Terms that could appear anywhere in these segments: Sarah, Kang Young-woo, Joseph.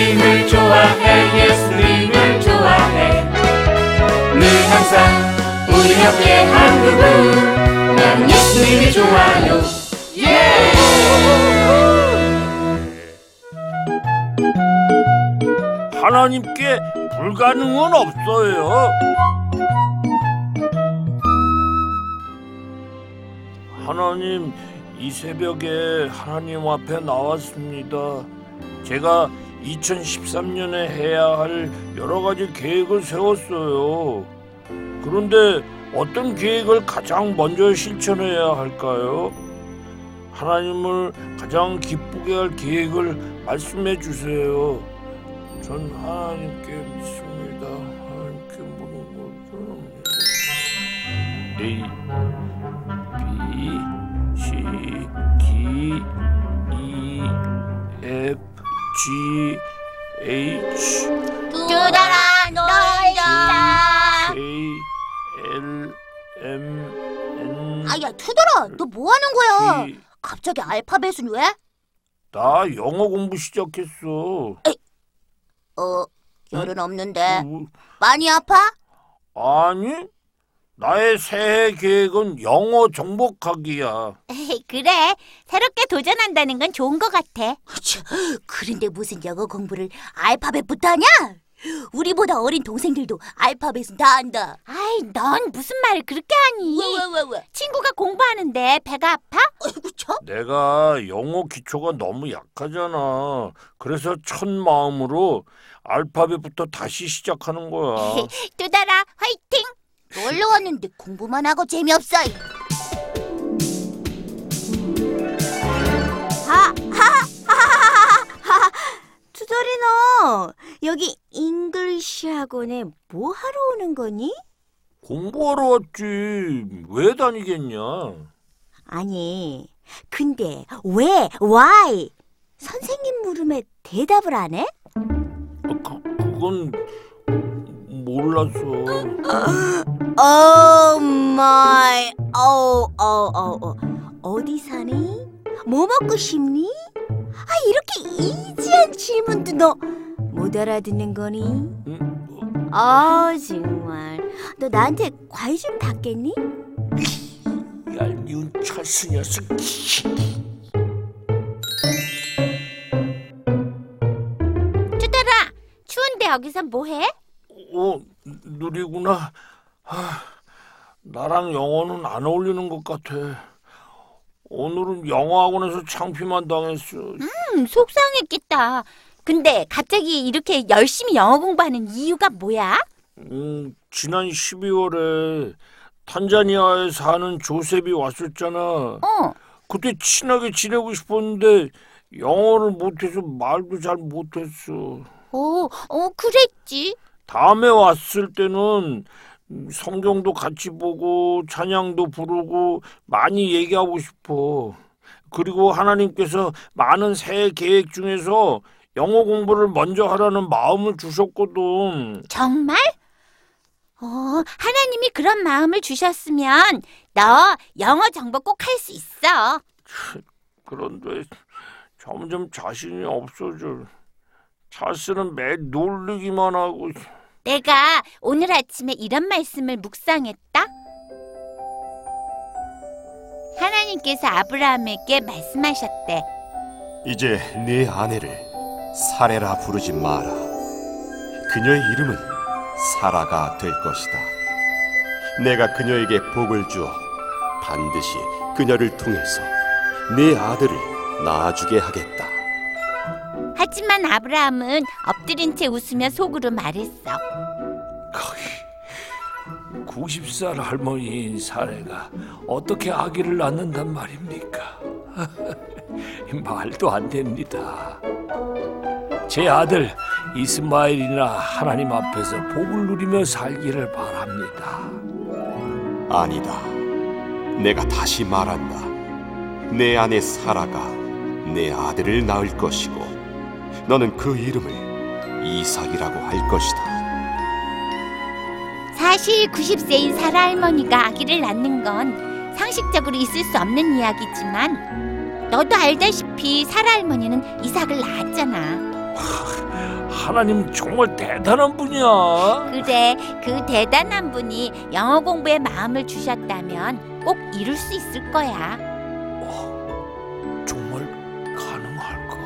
예수님을 좋아해, 예수님을 좋아해. 늘 항상 우리 옆에 한 그분, 나는 예수님이 좋아요. 하나님께 불가능은 없어요. 하나님, 이 새벽에 하나님 앞에 나왔습니다. 제가 2013년에 해야 할 여러 가지 계획을 세웠어요. 그런데 어떤 계획을 가장 먼저 실천해야 할까요? 하나님을 가장 기쁘게 할 계획을 말씀해 주세요. 전 하나님께 믿습니다. 하나님께 모든 걸 전합니다. A, B, C, D, E, F, G, H 두달아 놀자. K, L, M, N. 아야 투덜아, 너 뭐 하는 거야? C. 갑자기 알파벳은 왜? 나 영어 공부 시작했어. 에이. 열은 없는데 많이 아파? 아니, 나의 새해 계획은 영어 정복하기야. 그래, 새롭게 도전한다는 건 좋은 것 같아. 그런데 무슨 영어 공부를 알파벳부터 하냐? 우리보다 어린 동생들도 알파벳은 다 안다. 아이, 넌 무슨 말을 그렇게 하니? 왜? 친구가 공부하는데 배가 아파? 어이구, 참. 내가 영어 기초가 너무 약하잖아. 그래서 첫 마음으로 알파벳부터 다시 시작하는 거야. 두달아, 화이팅! 놀러 왔는데 공부만 하고 재미없어. 투덜이, 너 여기 잉글리시 학원에 뭐 하러 오는 거니? 공부하러 왔지. 왜 다니겠냐? 아니, 근데 왜, why? 선생님 물음에 대답을 안 해? 그건 몰랐어. 어디 사니? 뭐 먹고 싶니? 아, 이렇게 이지한 질문도 너 못 알아듣는 거니? 정말 너 나한테 과외 좀 받겠니? 얄미운 철수 녀석. 쭈따라, 추운데 여기서 뭐해? 누리구나. 나랑 영어는 안 어울리는 것 같아. 오늘은 영어학원에서 창피만 당했어. 속상했겠다. 근데 갑자기 이렇게 열심히 영어 공부하는 이유가 뭐야? 지난 12월에 탄자니아에 사는 조셉이 왔었잖아. 그때 친하게 지내고 싶었는데 영어를 못해서 말도 잘 못했어. 그랬지. 다음에 왔을 때는 성경도 같이 보고 찬양도 부르고 많이 얘기하고 싶어. 그리고 하나님께서 많은 새해 계획 중에서 영어 공부를 먼저 하라는 마음을 주셨거든. 정말? 하나님이 그런 마음을 주셨으면 너 영어 정복 꼭 할 수 있어. 그런데 점점 자신이 없어져. 찰스는 매일 놀리기만 하고. 내가 오늘 아침에 이런 말씀을 묵상했다. 하나님께서 아브라함에게 말씀하셨대. 이제 네 아내를 사레라 부르지 마라. 그녀의 이름은 사라가 될 것이다. 내가 그녀에게 복을 주어 반드시 그녀를 통해서 네 아들을 낳아주게 하겠다. 하지만 아브라함은 엎드린 채 웃으며 속으로 말했어. 거의 90살 할머니인 사례가 어떻게 아기를 낳는단 말입니까? 말도 안 됩니다. 제 아들 이스마엘이나 하나님 앞에서 복을 누리며 살기를 바랍니다. 아니다. 내가 다시 말한다. 내 아내 사라가 내 아들을 낳을 것이고 너는 그 이름을 이삭이라고 할 것이다. 사실 90세인 사라 할머니가 아기를 낳는 건 상식적으로 있을 수 없는 이야기지만 너도 알다시피 사라 할머니는 이삭을 낳았잖아. 하나님 정말 대단한 분이야. 그래, 그 대단한 분이 영어 공부에 마음을 주셨다면 꼭 이룰 수 있을 거야. 정말 가능할까?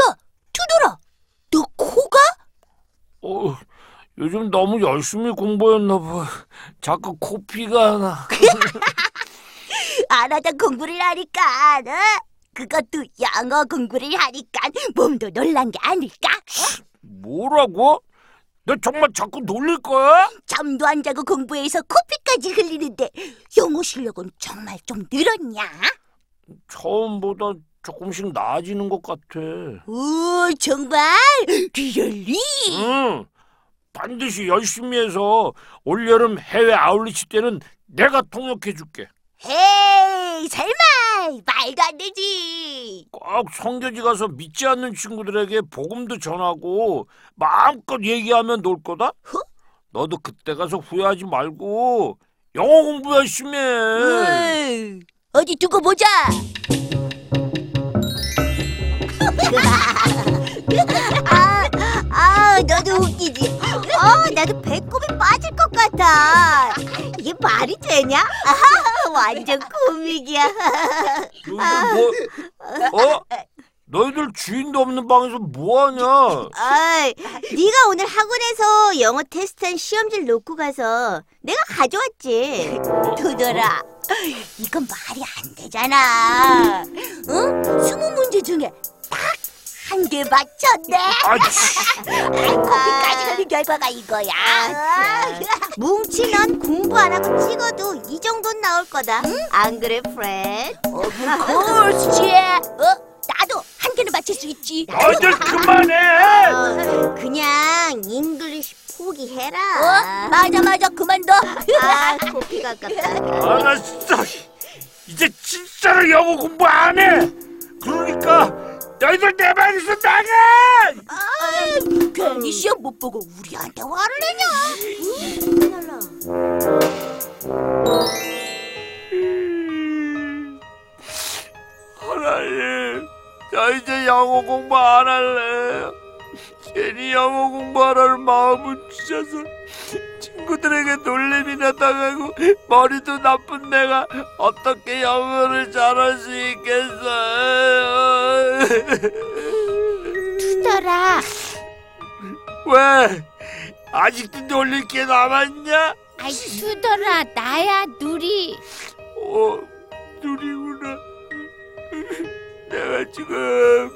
야, 두드러! 너 코가? 요즘 너무 열심히 공부했나 봐. 자꾸 코피가 나. 안 하던 공부를 하니까, 응? 그것도 영어 공부를 하니까 몸도 놀란 게 아닐까? 뭐라고? 너 정말 자꾸 놀릴 거야? 잠도 안 자고 공부해서 코피까지 흘리는데 영어 실력은 정말 좀 늘었냐? 처음보다 조금씩 나아지는 것 같아. 오, 정말? 리얼리? 응. 반드시 열심히 해서 올여름 해외 아울리치 때는 내가 통역해줄게. 에이, 설마! 말도 안 되지! 꼭 성교지 가서 믿지 않는 친구들에게 복음도 전하고 마음껏 얘기하면 놀 거다? 어? 너도 그때 가서 후회하지 말고 영어 공부 열심히 해! 어디 두고 보자! 너도 웃기지? 나도 배꼽이 빠질 것 같아. 이게 말이 되냐? 완전 코믹이야. 너희들 주인도 없는 방에서 뭐하냐? 네가 오늘 학원에서 영어 테스트한 시험지를 놓고 가서 내가 가져왔지. 두더라, 이건 말이 안 되잖아. 응? 20문제 중에 딱 한 개 맞췄네. 코피까지 흘린 결과가 이거야. 뭉치, 넌 공부 안 하고 찍어도 이 정도는 나올 거다. 응? 안 그래, 프렌? 콜스지. 나도 한 개는 맞출 수 있지. 너들 그만해. 그냥 잉글리시 포기해라. 맞아, 그만둬. 코피가 아깝다. 알았어. 이제 진짜로 영어 공부 안 해. 그러니까 너희들 내 방에서 나가! 괜히 시험 못 보고 우리한테 화를 내냐? 하나님, 나 이제 영어 공부 안 할래. 괜히 영어 공부하라는 마음을 주셔서 친구들에게 놀림이나 당하고 머리도 나쁜 내가 어떻게 영어를 잘할 수 있겠어? 두더라, 왜? 아직도 놀릴 게 남았냐? 아이, 두더라, 나야, 누리. 누리구나. 내가 지금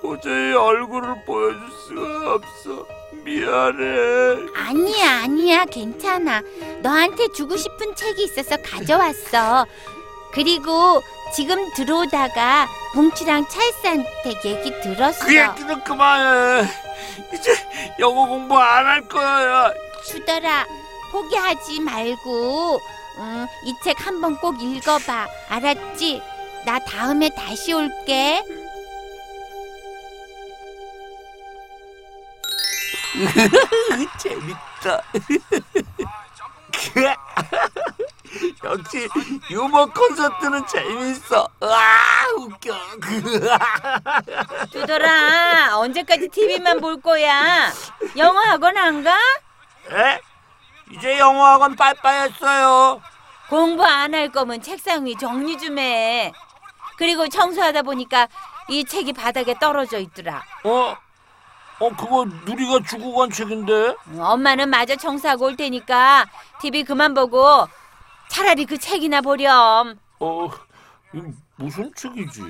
도저히 얼굴을 보여줄 수가 없어. 미안해. 아니야, 괜찮아. 너한테 주고 싶은 책이 있어서 가져왔어. 그리고 지금 들어오다가 봉치랑 찰스한테 얘기 들었어. 그 얘기는 그만해. 이제 영어 공부 안 할 거야. 주더라, 포기하지 말고 이 책 한번 꼭 읽어봐. 알았지? 나 다음에 다시 올게. 재밌다. 역시 유머 콘서트는 재밌어. 웃겨. 두더라, 언제까지 TV만 볼 거야? 영어 학원 안 가? 에? 이제 영어 학원 빠이빠이했어요. 공부 안 할 거면 책상 위 정리 좀 해. 그리고 청소하다 보니까 이 책이 바닥에 떨어져 있더라. 그거 누리가 주고 간 책인데? 엄마는 마저 청소하고 올 테니까 TV 그만 보고 차라리 그 책이나 보렴. 무슨 책이지?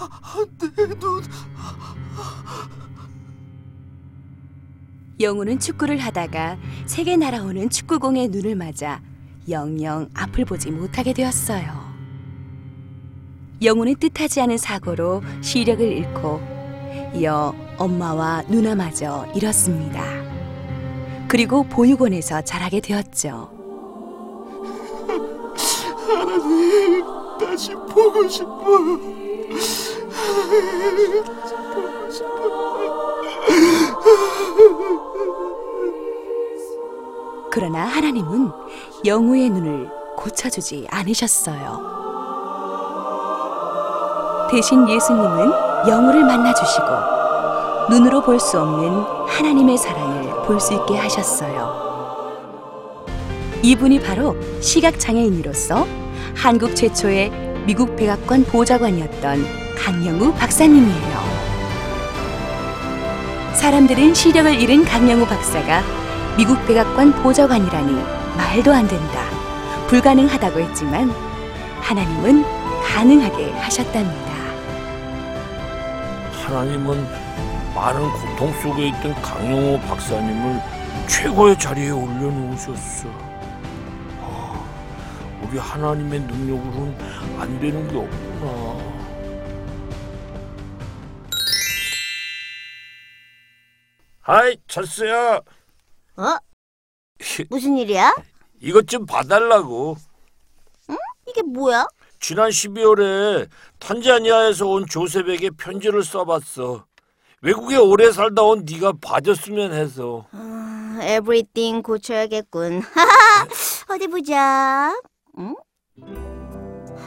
내 눈. 영우는 축구를 하다가 세게 날아오는 축구공에 눈을 맞아 영영 앞을 보지 못하게 되었어요. 영우는 뜻하지 않은 사고로 시력을 잃고 이어 엄마와 누나마저 잃었습니다. 그리고 보육원에서 자라게 되었죠. 하나님, 다시 보고 싶어. 하나님, 다시 보고 싶어. 그러나 하나님은 영우의 눈을 고쳐주지 않으셨어요. 대신 예수님은 영우를 만나주시고 눈으로 볼 수 없는 하나님의 사랑을 볼 수 있게 하셨어요. 이분이 바로 시각장애인으로서 한국 최초의 미국 백악관 보좌관이었던 강영우 박사님이에요. 사람들은 시력을 잃은 강영우 박사가 미국 백악관 보좌관이라니 말도 안 된다, 불가능하다고 했지만 하나님은 가능하게 하셨답니다. 하나님은 많은 고통 속에 있던 강영우 박사님을 최고의 자리에 올려놓으셨어. 우리 하나님의 능력으로는 안 되는 게 없구나. 아이, 철수야. 어? 무슨 일이야? 이것 좀 봐달라고. 응? 이게 뭐야? 지난 12월에 탄자니아에서 온 조셉에게 편지를 써봤어. 외국에 오래 살다 온 네가 봐줬으면 해서. everything 고쳐야겠군. 어디 보자. 응?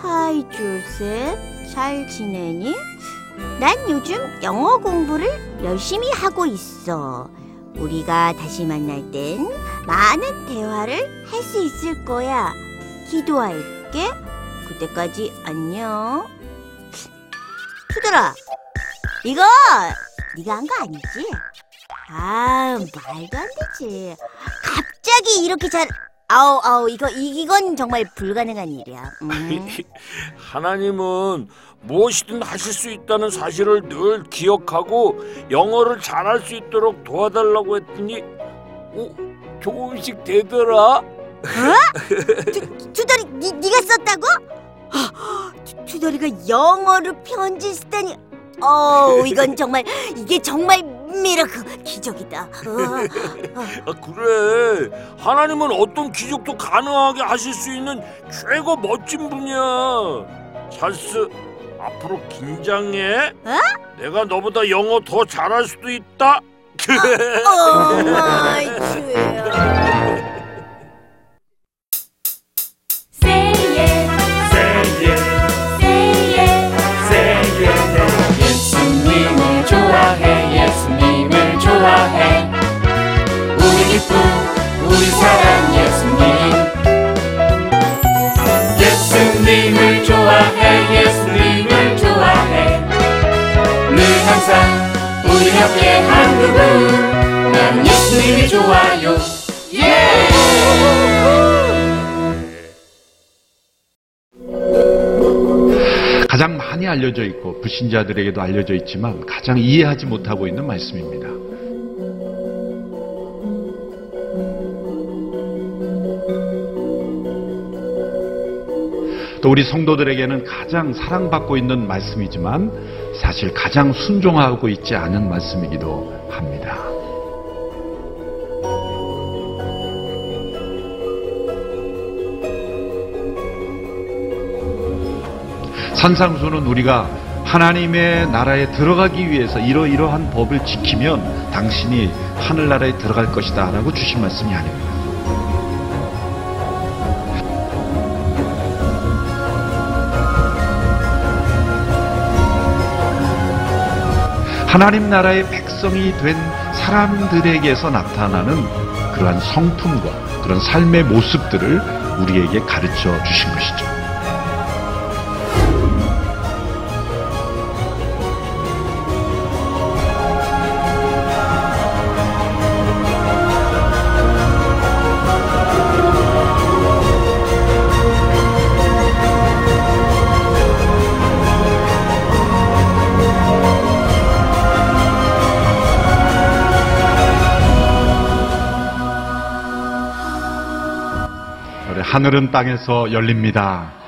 하이 조셉, 잘 지내니? 난 요즘 영어 공부를 열심히 하고 있어. 우리가 다시 만날 땐 많은 대화를 할 수 있을 거야. 기도할게. 그때까지 안녕. 푸들아, 이거 네가 한 거 아니지? 아, 말도 안 되지. 갑자기 이렇게 잘... 아우 이건 정말 불가능한 일이야. 하나님은 무엇이든 하실 수 있다는 사실을 늘 기억하고 영어를 잘할 수 있도록 도와달라고 했더니 조금씩 되더라. 투덜이 네가 썼다고? 투덜이가 영어로 편지 쓰다니. 이건 정말 미라클, 기적이다. 그래, 하나님은 어떤 기적도 가능하게 하실 수 있는 최고 멋진 분이야. 찰스, 앞으로 긴장해. 어? 내가 너보다 영어 더 잘할 수도 있다. 우리 사랑 예수님, 예수님을 좋아해, 예수님을 좋아해. 늘 항상 우리 함께 한 그분, 나는 예수님이 좋아요. 가장 많이 알려져 있고 불신자들에게도 알려져 있지만 가장 이해하지 못하고 있는 말씀입니다. 또 우리 성도들에게는 가장 사랑받고 있는 말씀이지만 사실 가장 순종하고 있지 않은 말씀이기도 합니다. 산상수는 우리가 하나님의 나라에 들어가기 위해서 이러이러한 법을 지키면 당신이 하늘나라에 들어갈 것이다 라고 주신 말씀이 아닙니다. 하나님 나라의 백성이 된 사람들에게서 나타나는 그러한 성품과 그런 삶의 모습들을 우리에게 가르쳐 주신 것이죠. 하늘은 땅에서 열립니다.